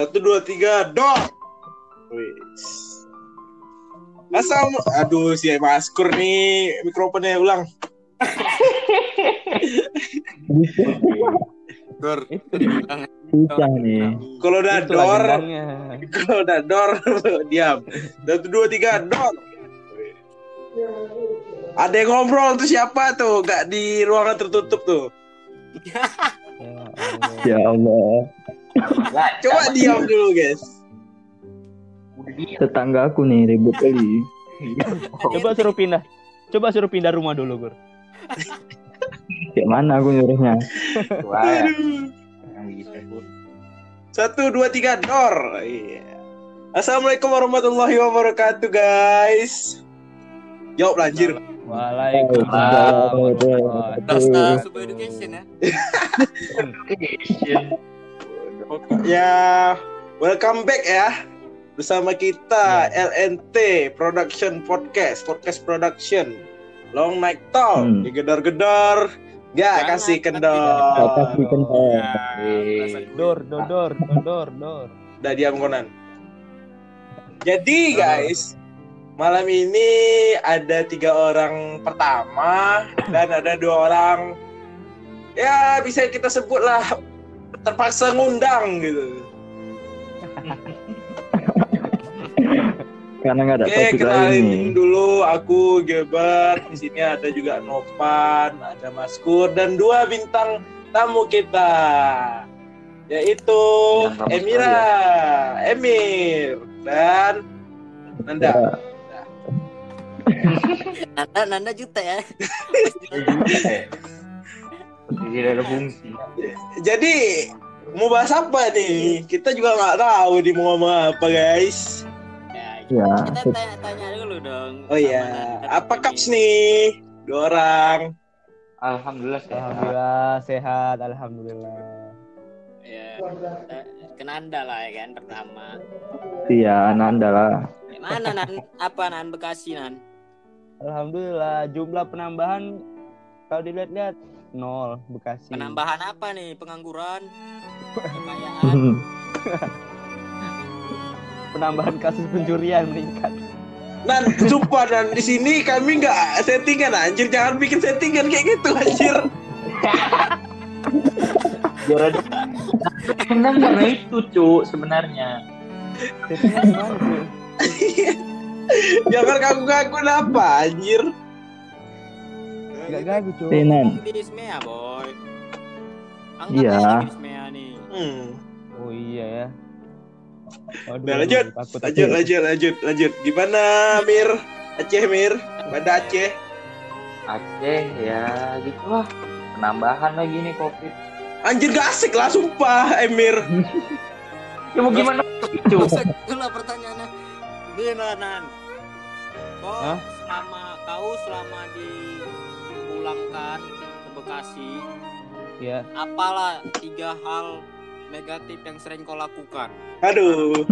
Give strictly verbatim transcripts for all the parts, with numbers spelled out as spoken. Satu, dua, tiga, dor. Wis. Asam. Aduh, si Maskur nih mikrofonnya ulang. Dor. Susah nih. Kalau udah dor, kalau udah dor, diam. Satu, dua, tiga, dor. Ada yang ngobrol tuh siapa tuh? Gak di ruangan tertutup tuh. Ya Allah. Nah, coba diam dulu guys. Tetangga aku nih ribut kali. Coba suruh pindah. Coba suruh pindah rumah dulu, Gur. Kayak mana aku nyuruhnya? Wah. Satu, dua, tiga, dor. Iya. Assalamualaikum warahmatullahi wabarakatuh, guys. Jawab lanjir. Waalaikumsalam. Atas super education ya. Education. Ya, welcome back ya. Bersama kita ya. L N T Production Podcast, Podcast Production. Long Night Talk, hmm. digedor-gedor. Enggak kasih kendor. Kasih kendor. Dor, dor, dor, dor, dor. Udah diam Konan. Jadi, guys, malam ini ada tiga orang pertama dan ada dua orang ya bisa kita sebutlah terpaksa ngundang gitu. Karena enggak ada topik lain. Oke, dulu aku Gebert, di sini ada juga Novan, ada Maskur dan dua bintang tamu kita. Yaitu Emira, Emir dan Nanda. Ya. Nanda, Nanda juta ya. Tidak ada fungsi. Jadi mau bahas apa nih? Kita juga nggak tahu di mau ngomong apa guys. Ya, kita tanya-tanya dulu dong. Oh iya. Apa kaps nih? Dua orang. Alhamdulillah sehat. Alhamdulillah sehat. Alhamdulillah. Ya. Ke Nanda lah ya kan pertama. Iya, Nanda lah. Mana Nan? Apa Nan Bekasi Nan? Alhamdulillah jumlah penambahan kalau dilihat-lihat nol Bekasi. Penambahan apa nih? Pengangguran? Kekayaan? Penambahan kasus pencurian meningkat. Nan, sumpah Nan, di sini kami nggak settingan anjir, jangan bikin settingan kayak gitu anjir. Joran. Karena karena itu cu sebenarnya. Settingan jangan kaku-kaku kenapa anjir. Enggak gagu, Cuk. Bismea, boy. Angkat ya. Bismea nih. Hmm. Oh iya ya. Aduh, nah, lanjut. Takut, takut. Lanjut, lanjut, lanjut, lanjut. Gimana, Mir? Aceh, Mir. Pada Aceh. Aceh ya, gitu lah. Penambahan lagi nih Covid. Anjir gak asik lah sumpah, Emir. Ya mau gimana, Cuk? Itulah pertanyaannya. Gimana, Nan? Kok selama kau selama di pulangkan ke Bekasi, ya. Apalah tiga hal negatif yang sering kau lakukan? Aduh,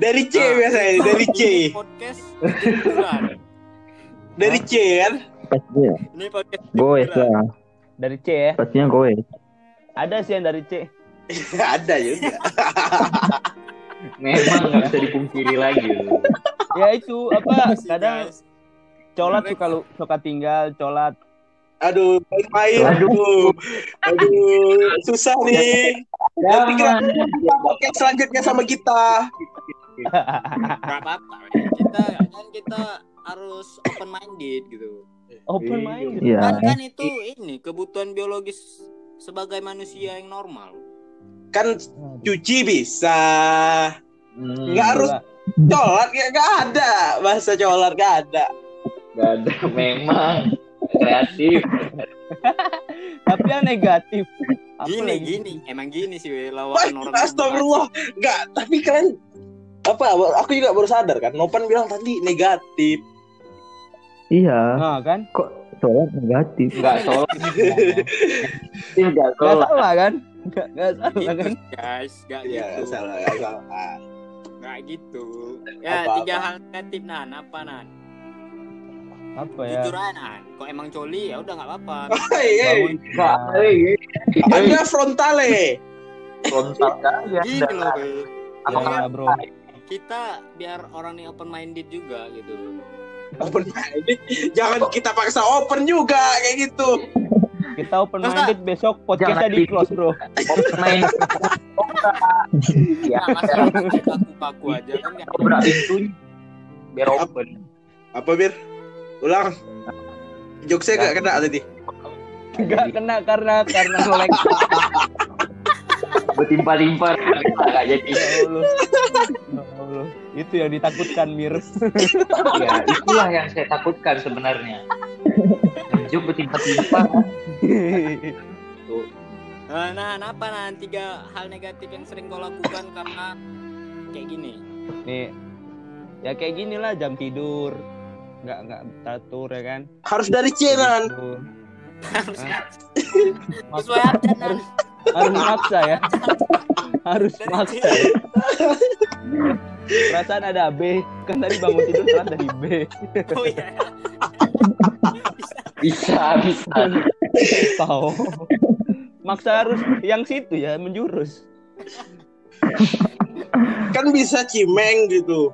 dari C nah, biasanya, dari C. Podcast hiburan. Dari C kan? Pastinya. Ini podcast goes lah. Dari C ya? Pastinya goes. Ada sih yang dari C. Ada juga. Memang nggak bisa dipungkiri lagi. Ya itu apa? Kadang colat tuh kalau suka tinggal colat. Aduh, main-main, aduh, aduh, susah nih. Nanti kita podcast selanjutnya sama kita. Gak apa-apa, kita kan kita harus open minded gitu. Open minded. Yeah. Kan kan itu ini kebutuhan biologis sebagai manusia yang normal. Kan cuci bisa, hmm, nggak harus colat, nggak ada bahasa colat, nggak ada. Nggak ada, memang. Kreatif. Tapi yang negatif. Apa gini lagi? Gini, emang gini sih we lawan orang. Astagfirullah. Enggak, tapi kalian apa aku juga baru sadar kan. Nopan bilang tadi negatif. Iya. Nah, kan? Kok sholat negatif? Enggak sholat. Tidak sholat. Enggak salah kan? Enggak enggak salah kan? Guys, enggak ya, gitu. Salah, enggak salah. Enggak gitu. Ya, apa, tiga apa? Hal negatif Nan, apa Nan? Apa ya? Jujuran An, kok emang coli ya udah nggak apa-apa. Hey, hey. Anda frontale. Frontal kan? Gini loh, Apakah ya, bro? Kita biar orang yang open minded juga gitu. Open minded, jangan kita paksa open juga kayak gitu. Kita open minded besok podcast di close bro. Open minded. Ya asal paku-paku aja kan ya. Berat itu biar open. Apa bir? Ulang. Jokesnya gak kena tadi. Gak kena karena karena ngelek. Bertimpa-timpa enggak jadi. Itu yang ditakutkan Mir. Ya, itulah yang saya takutkan sebenarnya. Juk bertimpa-timpa. Nah, apa nah tiga hal negatif yang sering kau lakukan karena kayak gini? Nih. Ya kayak ginilah jam tidur. Enggak enggak teratur ya kan. Harus dari cairan. Harus sesuai aturan. Harus maksa ya. Harus maksa. Ya. Perasaan ada B. Kan tadi bangun tidur kan dari B. Oh iya. Bisa bisa. Tahu. Maksa harus yang situ ya menjurus. Kan bisa cimeng gitu.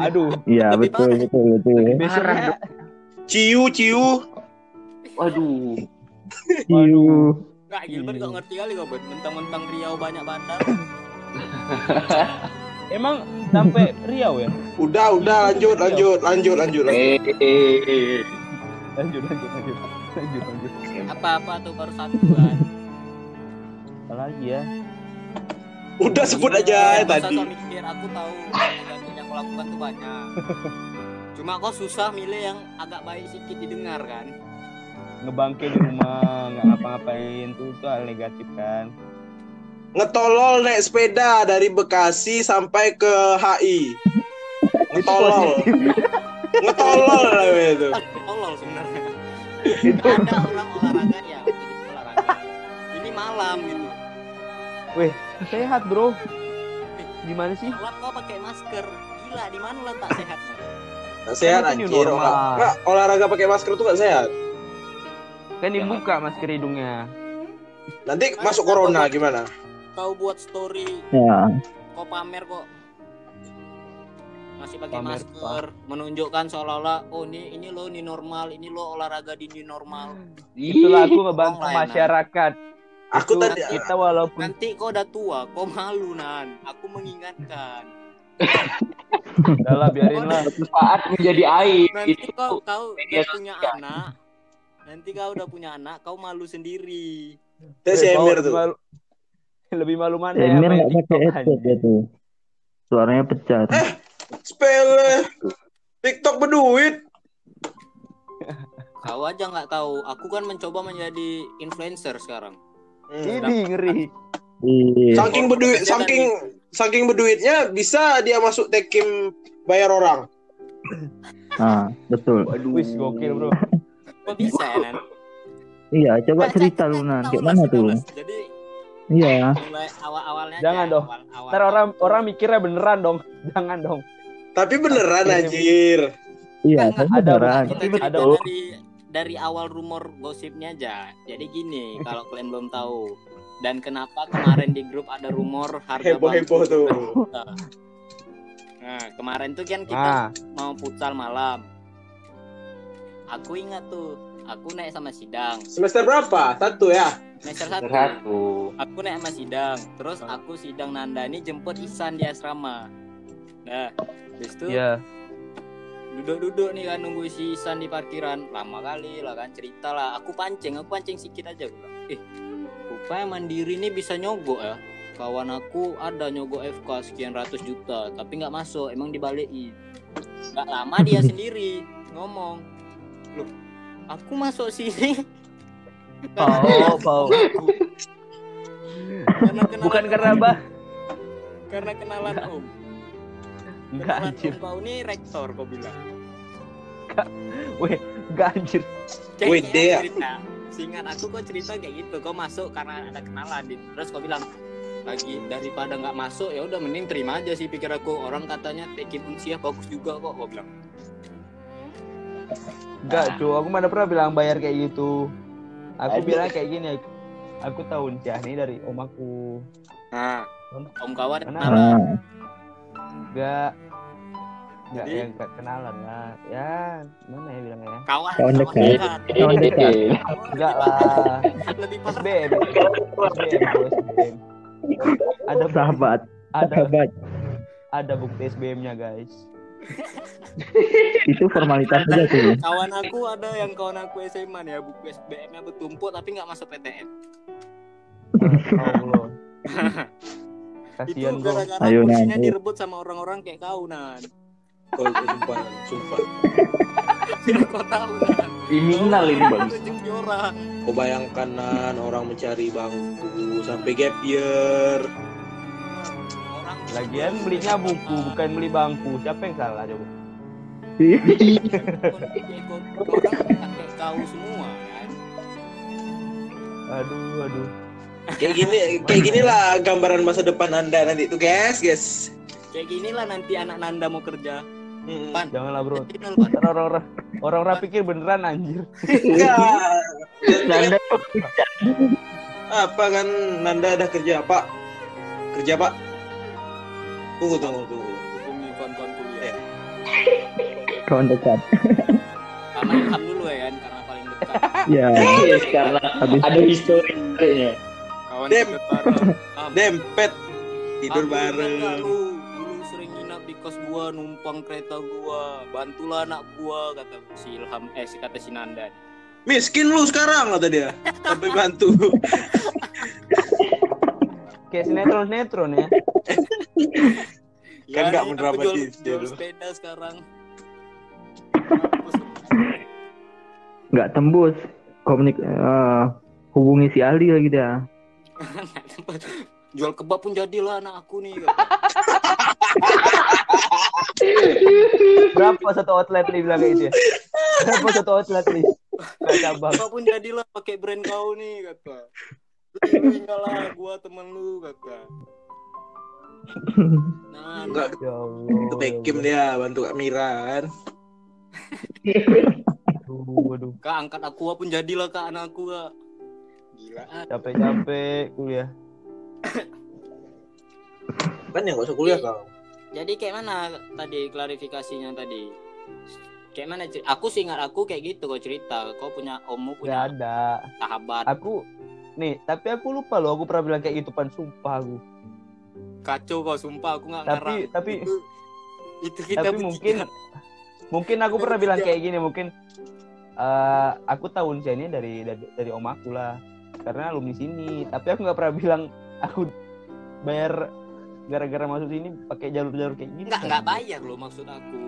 Aduh. Iya betul, betul betul betul. Besoknya ciu ciu. Waduh. Ciu. Kak Gilbert gak ngerti kali kok, mentang-mentang Riau banyak bandar. Emang sampai Riau ya? Udah, udah, lanjut, lanjut, lanjut, lanjut, lanjut. Lanjut, lanjut, lanjut, lanjut, lanjut. Apa-apa tuh baru satuan. Apalagi ya? Udah sebut aja ya, tadi. Masa mikir, aku tahu yang aku lakukan tuh banyak. Cuma kok susah milih yang agak baik sedikit didengar kan? Ngebangke di rumah, nggak ngapa-ngapain tuh tuh hal negatif kan. Ngetolol naik sepeda dari Bekasi sampai ke H I. Ngetolol. Ngetolol lah itu. Ngetolol sebenarnya. Itu ada orang olahraga ya, olahraga. Ini malam gitu. Weh, sehat bro. Gimana sih? Malam kok pakai masker. Gila, di mana letak sehatnya? Nggak sehat anjir. Nggak, olahraga pakai masker tuh nggak sehat. Kan dibuka masker hidungnya. Nanti nah, masuk corona kau, gimana? Kau buat story. Ya. Kau pamer kok. Masih pakai pamer, masker, pa. menunjukkan seolah-olah oh ini ini lo ini normal, ini lo olahraga di ini normal. Itulah aku ngebantu masyarakat. Aku itu, tadi kita walaupun nanti kau udah tua, kau malu nan. Aku mengingatkan. Udahlah biarinlah. Saat menjadi aib. Nanti itu kau tahu dia punya ya. anak. Nanti kau udah punya anak, kau malu sendiri. Itu si Emir tuh. Malu, lebih malu mana ya? Emir nggak pakai headset dia tuh. Suaranya pecah. Eh, spell TikTok berduit. Kau aja nggak tahu. Aku kan mencoba menjadi influencer sekarang. Ini ngeri. Saking berduit, saking saking berduitnya bisa dia masuk tekim bayar orang. Ah, betul. Waduh, gokil bro. Kok bisa ya, Nan? Iya, coba nah, cerita lu, Nan. Kayak mana tuh? Jadi, iya. Awal-awalnya jangan aja, dong. Awal-awal. Ntar orang, orang mikirnya beneran dong. Jangan dong. Tapi beneran, anjir. Iya, kan, ada beneran. Ada dari, dari awal rumor gosipnya aja. Jadi gini, kalau kalian belum tahu. Dan kenapa kemarin di grup ada rumor harga heboh-heboh tuh. Nah, kemarin tuh kan kita ah. mau futsal malam. Aku ingat tuh, aku naik sama Sidang. Semester berapa? Satu ya? Semester satu. satu. Aku naik sama Sidang. Terus aku Sidang Nandani jemput Ihsan di asrama. Nah, habis itu yeah. duduk-duduk nih kan nunggu si Ihsan di parkiran. Lama kali lah kan cerita lah. Aku pancing, aku pancing sikit aja. Eh, rupanya Mandiri ini bisa nyogok ya. Kawan aku ada nyogok F K sekian ratus juta. Tapi gak masuk, emang dibalikin. Gak lama dia sendiri ngomong. Loh, aku masuk sini oh, bau. Karena kenalan bukan karena bah karena kenalan enggak. Om enggak anjir kau ini rektor kau bilang enggak weh enggak anjir weh dia seingat aku kok cerita kayak gitu kau masuk karena ada kenalan terus kau bilang lagi daripada enggak masuk ya udah mending terima aja sih pikir aku orang katanya tekin unsiah bagus juga kok kau bilang enggak cu, aku mana pernah bilang bayar kayak gitu. Aku Aduh. bilang kayak gini, aku tahu unsiah nih dari om aku. Nah, Om kawan kenalan. Enggak. Enggak yang enggak kenalan lah. Ya, gimana ya bilangnya ya? Kawan dekat. Kawan dekat. Enggak lah. S B ada sahabat. Ada sahabat. Ada bukti S B M-nya, guys. Itu formalitas aja sih. Kawan aku ada yang kawan aku S M A nih ya, buku S B M-nya bertumpuk tapi enggak masuk P T N. Allah. Kasihan gua. Ayo nah, direbut sama orang-orang kayak kau, Nan. Kau sumpah, sumpah. Tidak kau tahu, Nan. Kriminal ini, bagus. Kau bayangkan, Nan, orang mencari bangku sampai gap year. Lagian belinya buku, bukan beli bangku. Siapa yang salah coba? Orang tahu semua kan. Aduh, aduh. Kayak gini, kayak ginilah gambaran masa depan Anda nanti tuh, guys, guys. Kayak ginilah nanti anak Nanda mau kerja. Hmm, Pan. Janganlah, Bro. Orang-orang orang-orang pikir beneran anjir. Enggak. Nanda kerja. Apa kan Nanda ada kerja, Pak? Kerja, Pak. Tunggu, tunggu, tunggu. Hubungi kawan-kawan kuliah ya. Kawan dekat. Karena dekat dulu ya kan, karena paling dekat. Iya, yes, karena habis ada historinya. Kawan Dem. Dempet. Tidur aku bareng. Aku dulu sering nginap di kos gua, numpang kereta gua. Bantulah anak gua, kata si Ilham, eh si kata si Nanda. Miskin lu sekarang, kata dia. Sampai bantu. Kayak sinetron-sinetron ya. Kan enggak mendapati jual sepeda sekarang. Enggak tembus. Komunik uh, hubungi si Ali lagi dah. Jual kebab pun jadilah anak aku nih. Berapa satu outlet nih bilang kayak gitu ya? Berapa satu outlet nih? Kebab pun jadilah pakai brand kau nih, kata. Tinggallah gua temen lu, kata. Nah, enggak itu Bekim dia bantu Kak Miran. Aduh, waduh. Kak angkat aku pun jadilah Kak anak aku, Kak. Gila. Capek-capek kuliah. Kan yang enggak usah kuliah kau. Jadi kayak mana tadi klarifikasinya tadi? Kayak mana cer- aku sih ingat aku kayak gitu kau cerita. Kau punya ommu punya gak ada sahabat. Aku nih, tapi aku lupa loh aku pernah bilang kayak gitu, Pan, sumpah aku. Kacau kau, sumpah aku nggak ngarang. Tapi tapi itu, itu kita tapi mungkin mungkin aku pernah bilang kayak gini, mungkin uh, aku tahu unsainya dari dari, dari om aku lah, karena alumni sini. Tapi aku nggak pernah bilang aku bayar gara-gara masuk sini pakai jalur-jalur kayak gini. Nggak nggak bayar loh, maksud aku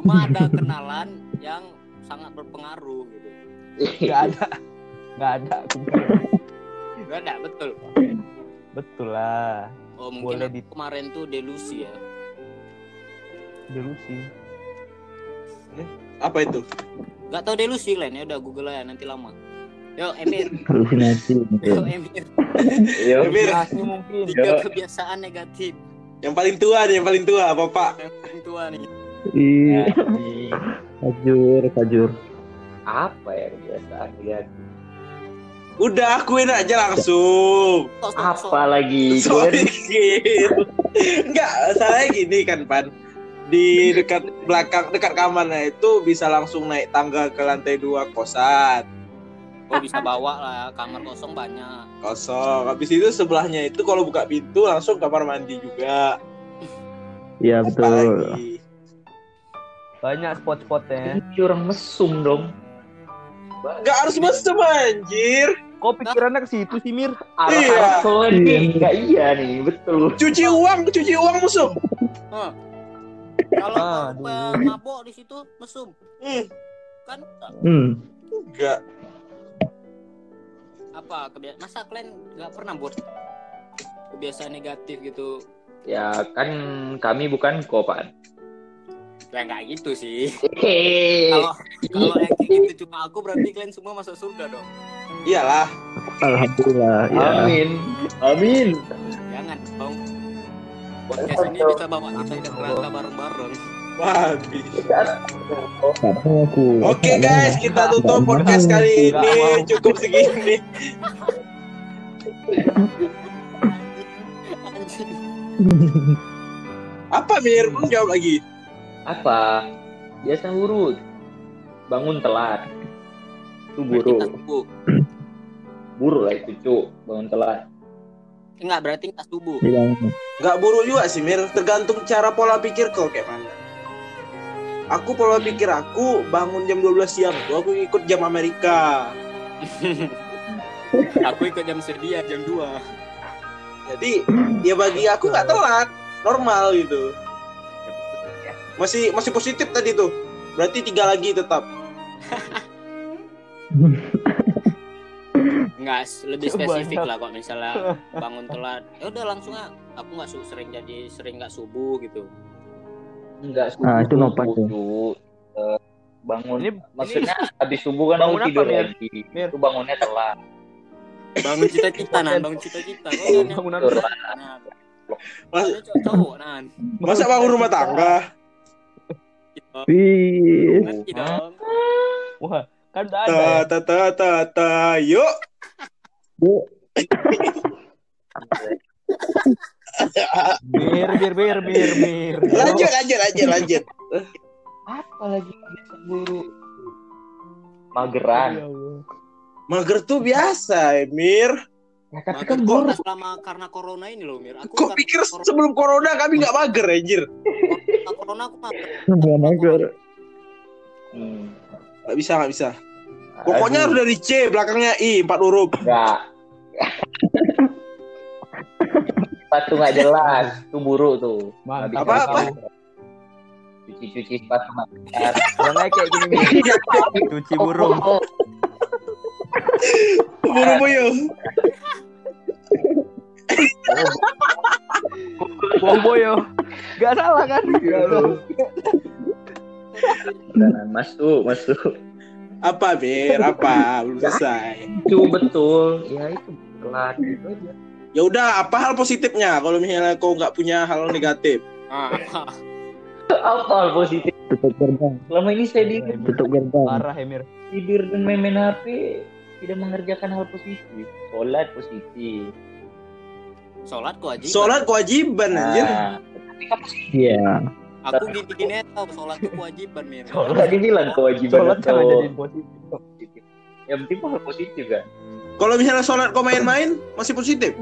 cuma ada kenalan yang sangat berpengaruh gitu. Nggak ada nggak ada aku nggak ada betul. Betul lah. Oh, mungkin boleh di... kemarin tuh delusi ya. Delusi. Eh, apa itu? Enggak tahu delusi lain ya, udah Google aja nanti lama. Yo, Emir. Halusinasi. Yo, Emir. Yo, Emir. Halusinasi mungkin. Tiga kebiasaan negatif. Yang paling tua nih, yang paling tua, Bapak. Yang paling tua nih. Iya. Kajur, kajur. Apa ya kebiasaan negatif? Udah akuin aja langsung. Apalagi sorry. Enggak, salahnya gini kan, Pan. Di dekat belakang dekat kamarnya itu bisa langsung naik tangga ke lantai dua kosan. Oh, bisa bawa lah, kamar kosong banyak. Kosong. Habis itu sebelahnya itu kalau buka pintu langsung kamar mandi juga. Iya, betul. Apalagi. Banyak spot-spotnya. Ini orang mesum dong. Enggak harus mesum anjir. Kok pikirannya ke situ sih, Mir? Arah-arah soalnya nih. Enggak iya nih, betul. Cuci uang, cuci uang mesum. Heeh. Kalau mabok di situ mesum. Hmm. Kan? Hmm. Enggak. Apa kebiasaan? Masa kalian enggak pernah buat kebiasaan negatif gitu? Ya, kan kami bukan kopan. Ya enggak gitu sih. Kalau kalau yang kayak gitu cuma aku, berarti kalian semua masuk surga dong. Iyalah. Alhamdulillah. Ya. Amin. Amin. Jangan, Bang. Podcast ini bisa bawa kita ke neraka bareng-bareng. Wah, bisa. Oke, guys, kita tutup podcast kali ini. Cukup segini. Apa Mir? Belum jawab lagi. Apa? Biasa ngurut. Bangun telat. Itu buru. Buru lah itu cu. Bangun telat. Enggak berarti enggak subuh. Enggak buru juga sih Mir. Tergantung cara pola pikir kau kayak mana. Aku pola pikir aku bangun jam dua belas siang. Aku ikut jam Amerika. Aku ikut jam Swedia jam dua. Jadi ya bagi aku nggak telat, normal gitu. Masih masih positif tadi tuh. Berarti tiga lagi tetap. Nggak lebih spesifik lah kok misalnya bangun telat. Ya udah langsung ah. Aku nggak su- sering jadi sering nggak subuh gitu. Nggak subuh. Ah itu nopat tuh. Bangun ini, maksudnya ini, habis subuh kan bangun tidur apa, lagi. Mir? Itu bangunnya telat. Bangun cita-cita nan, bangun cita-cita. Bangunan nah, Mas, cowok nan. Masa bangun rumah tangga? Bis. Wah, kan udah ada. Ta ta ta ta, yuk. bir bir bir bir bir. Lanjut lanjut lanjut lanjut. Apa lagi buru? Mageran. Mager tuh biasa, Mir. Ya, tapi kan buru selama karena corona ini loh, Mir. Aku kok pikir corona, sebelum corona kami enggak mager, anjir. Corona aku mager. Enggak mager. Hmm. Enggak bisa, enggak bisa. Pokoknya harus dari C, belakangnya I, empat huruf. Enggak. Sepatu enggak jelas, tuh buru tuh. Apa-apa? Cuci-cuci sepatu enggak. Jangan kayak gini. Cuci burung. Buru boyong. Bong boyong. Gak salah kan? Masuk, masuk. Apa Bir? Apa? Belum selesai. Itu betul. Ya itu telat. Ya udah, apa hal positifnya kalau misalnya kau nggak punya hal negatif? Apa hal positif? Tutup gerbang. Selama ini saya di tutup gerbang. Parah Emir. Tidur dan main-main H P. Tidak mengerjakan hal positif. Sholat positif. Sholat kewajiban. Sholat kewajiban anjir. Nah, iya. Aku gini-gini tau sholat itu kewajiban Mir. Sholat ini bilang kewajiban. Sholat jangan jadiin positif. Yang penting hal positif kan. Kalau misalnya sholat kau main-main masih positif.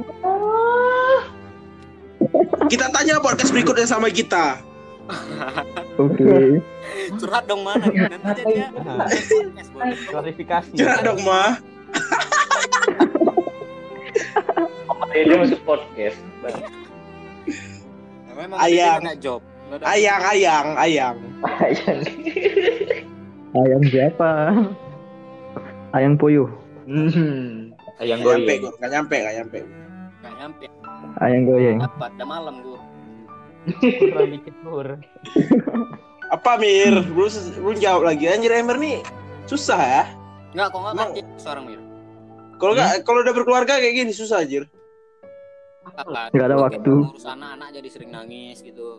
Kita tanya podcast berikutnya sama kita. Oke. Okay. Curhat dong mana nih nanti dia. Klarifikasi. Curhat dong mah. Apa dia masuk podcast? Ayang job. Ayang ayang ayang. Ayang. Ayang siapa? Ayang puyuh. Hmm. Ayang goyang. Enggak nyampe, enggak nyampe. Enggak nyampe. Ayang goyang. Pada malam gua. Apa Mir? Belum belum jawab lagi. Anjir Emir nih susah ya. Enggak, kok enggak ngerti seorang Mir. Kalau enggak hmm? kalau udah berkeluarga kayak gini susah anjir. Enggak ada waktu. Ngurus anak-anak jadi sering nangis gitu.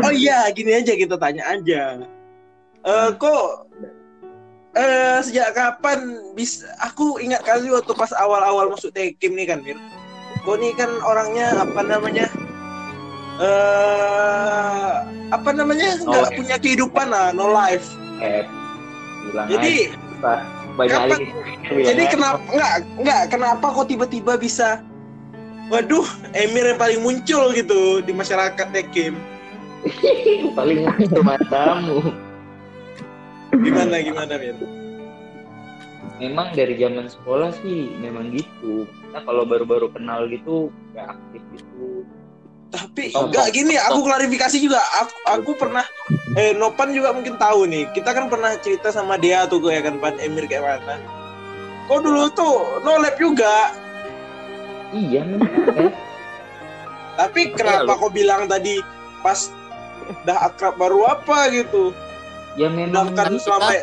Oh iya, gini aja kita tanya aja. Eh uh, kok uh, sejak kapan bis aku ingat kali waktu pas awal-awal masuk Tekim nih kan Mir. Kau ini kan orangnya apa namanya uh, apa namanya nggak oh, punya kehidupan lah, no life. Eh, jadi banyak apa, jadi kenapa nggak nggak kenapa kok tiba-tiba bisa, waduh Emir yang paling muncul gitu di masyarakat Tekim. Paling muncul matamu. Gimana gimana Mir? Memang dari zaman sekolah sih memang gitu. Nah, kalau baru-baru kenal gitu gak aktif gitu. Tapi Tom, enggak gini, aku klarifikasi juga. Aku, aku pernah eh Nopan juga mungkin tahu nih. Kita kan pernah cerita sama dia tuh gue ya kan Pan Emir kayak mana. Kok dulu tuh no lab juga. Iya memang. Tapi kenapa kok bilang tadi pas dah akrab baru apa gitu. Ya memang kan sampai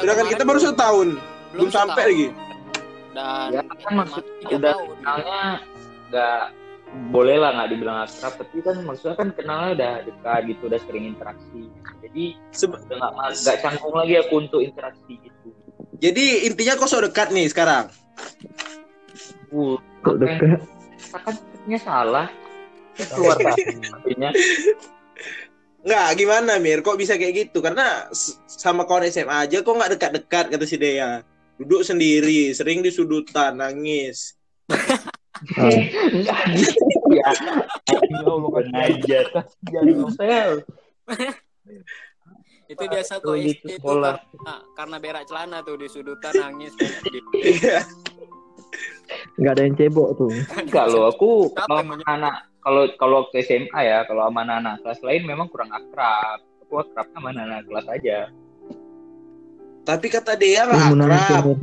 kita, kita, kita baru satu tahun. Belum sampai lagi. Dan ya, kan maksudnya udah tahun. Kenalnya nggak boleh lah nggak dibilang akrab, tapi kan maksudnya kan kenalnya udah dekat gitu, udah sering interaksi, jadi Sebe- udah nggak nggak canggung lagi aku untuk interaksi gitu. Jadi intinya kok so dekat nih sekarang. Wuh, kok dekat? Takutnya salah. Keluar artinya. Enggak, gimana Mir? Kok bisa kayak gitu? Karena sama kawan S M A aja kok enggak dekat-dekat kata si Dea. Duduk sendiri, sering di sudutan, nangis. Enggak gitu ya. Ayo bukan aja. Jangan sel. Itu biasa kok S D itu karena berak celana tuh di sudutan nangis. Enggak ada yang cebok tuh. Enggak loh, aku kalau anak kalau kalau ke S M A ya, kalau sama anak kelas lain memang kurang akrab. Aku akrab sama anak kelas aja. Tapi kata dia enggak akrab.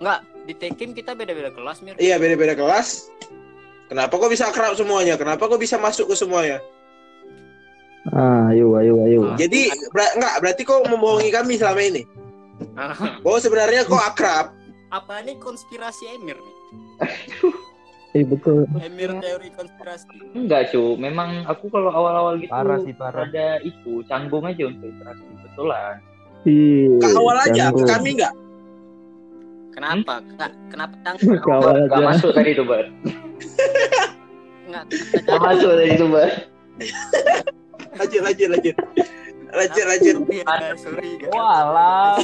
Enggak, di Tekim kita beda-beda kelas, Mir. Iya, beda-beda kelas. Kenapa kok bisa akrab semuanya? Kenapa kok bisa masuk ke semuanya? Ah, ayo ayo ayo. Jadi ber- enggak berarti kok membohongi kami selama ini. Oh, sebenarnya kok akrab. Apa ini konspirasi Emir nih? Eh betul. Emir teori konspirasi. Enggak cu, memang aku kalau awal-awal gitu parah sih, parah. Ada itu canggung aja untuk interaksi betulan. Iya. Ke awal aja, ke kami enggak. Kenapa? Enggak, kenapa canggung? Enggak masuk tadi tuh, Bar. Enggak. Enggak masuk tadi tuh, Bar. Lanjut, lanjut, lanjut. Lanjut, lanjut. Walah.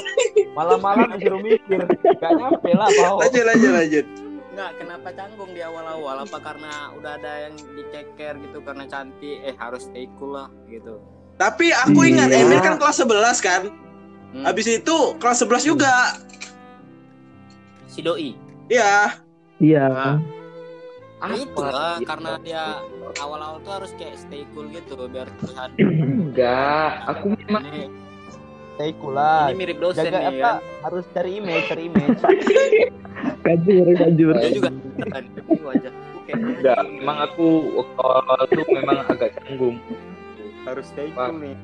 Malam-malam disuruh mikir. Gak nyampe lah, Pak. Lanjut, lanjut, lanjut. Enggak, kenapa canggung di awal-awal? Apa karena udah ada yang diceker gitu karena cantik? Eh, harus stay cool lah, gitu. Tapi aku ingat, iya. Emir kan kelas sebelas kan? Hmm. Habis itu, kelas sebelas juga. Si Doi? Iya. Iya. Nah. Apa? Itu lah, karena dia awal-awal tuh harus kayak stay cool gitu biar terlihat. Enggak, aku memang stay cool lah. Ini mirip dosen jaga nih, apa? Kan? Harus cari image, cari image. Kajur, kajur. Dia juga kan, wajah. Oke. Enggak, memang aku kalau tuh memang agak canggung. Harus stay cool nih.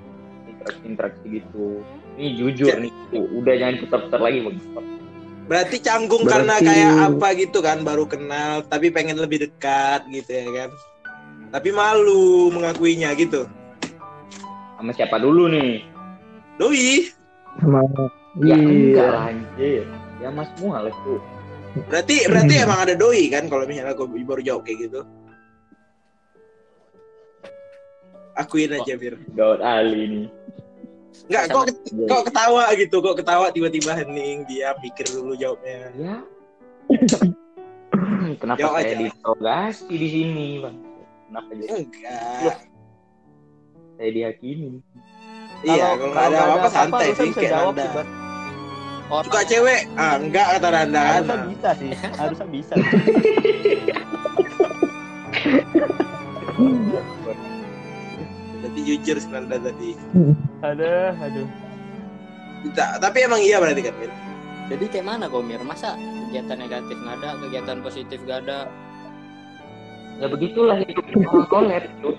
Interaksi-interaksi gitu. Ini jujur nih, udah jangan putar-putar lagi bang. Berarti canggung berarti... karena kayak apa gitu kan, baru kenal tapi pengen lebih dekat gitu ya kan. Tapi malu mengakuinya gitu. Sama siapa dulu nih? Doi. Sama. Ya enggak anjir. Ya Mas semua lah tuh. Berarti berarti emang ada doi kan kalau misalnya aku baru jauh kayak gitu. Akuin aja Fir. Daud Ali nih. Enggak, kok kok ketawa gitu, kok ketawa tiba-tiba hening, dia pikir dulu jawabnya. Ya. Kenapa jawab saya ditogasi di sini, Bang? Kenapa jadi? Enggak. Loh. Saya dihakimi. Iya, kalau ada apa-apa santai sih kayak Anda. Suka cewek? Ah, enggak kata Anda. Harusnya bisa sih, harusnya bisa. Berarti jujur Nanda tadi. Aduh, aduh. Tidak, tapi emang iya berarti kan Mir. Jadi kayak mana kok Mir? Masa kegiatan negatif nggak ada, kegiatan positif nggak ada? Ya begitulah hidup kolab itu.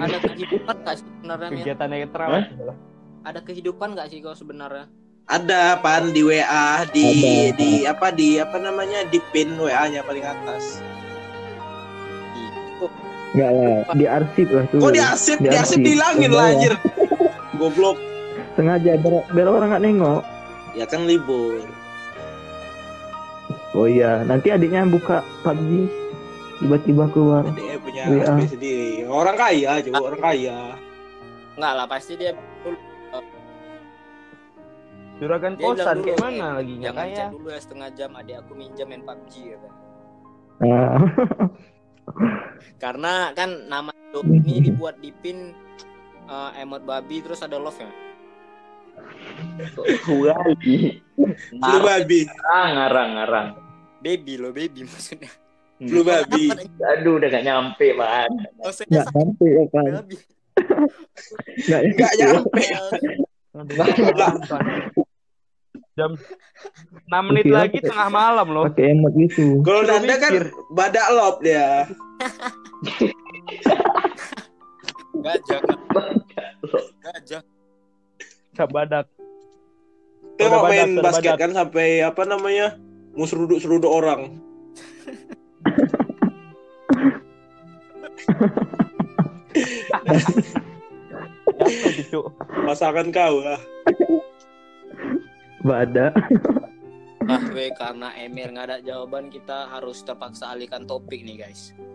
Ada kehidupan nggak sih sebenarnya? Kegiatan netral. Eh? Ada kehidupan nggak sih kau sebenarnya? Ada, pan di W A, di ada. di apa di apa namanya di pin W A-nya paling atas. Enggak lah, diarsip lah tuh. Kok diarsip? Diarsip dihilangin lah anjir. Goblok. Sengaja biar, biar orang enggak nengok. Ya kan libur. Oh iya, nanti adiknya buka P U B G tiba-tiba keluar. Adiknya punya H P sendiri. Orang kaya aja, orang kaya. Enggak lah, pasti dia juragan kosan kayak mana lagi enggak kaya. Jangan dulu ya setengah jam adik aku minjam main P U B G gitu. Nah. Karena kan nama ini dibuat di pin uh, emot babi terus ada love ya. Gua lagi. Flu babi. Ngarang-ngarang. Baby lo baby maksudnya. Flu babi. Aduh udah gak nyampe man. Maksudnya gak nyampe kan. Gak nyampe. Jam enam menit Bila, lagi tengah malam loh. Pakai emot gitu. Kalau Nanda kan badak lop dia. Gajah. Gajah. Badak. Kita mau main terbadak. Basket kan sampai apa namanya? Mau seruduk-seruduk orang. Pasangan kau lah. Badak. Bahwe karena Emir nggak ada jawaban, kita harus terpaksa alihkan topik nih guys.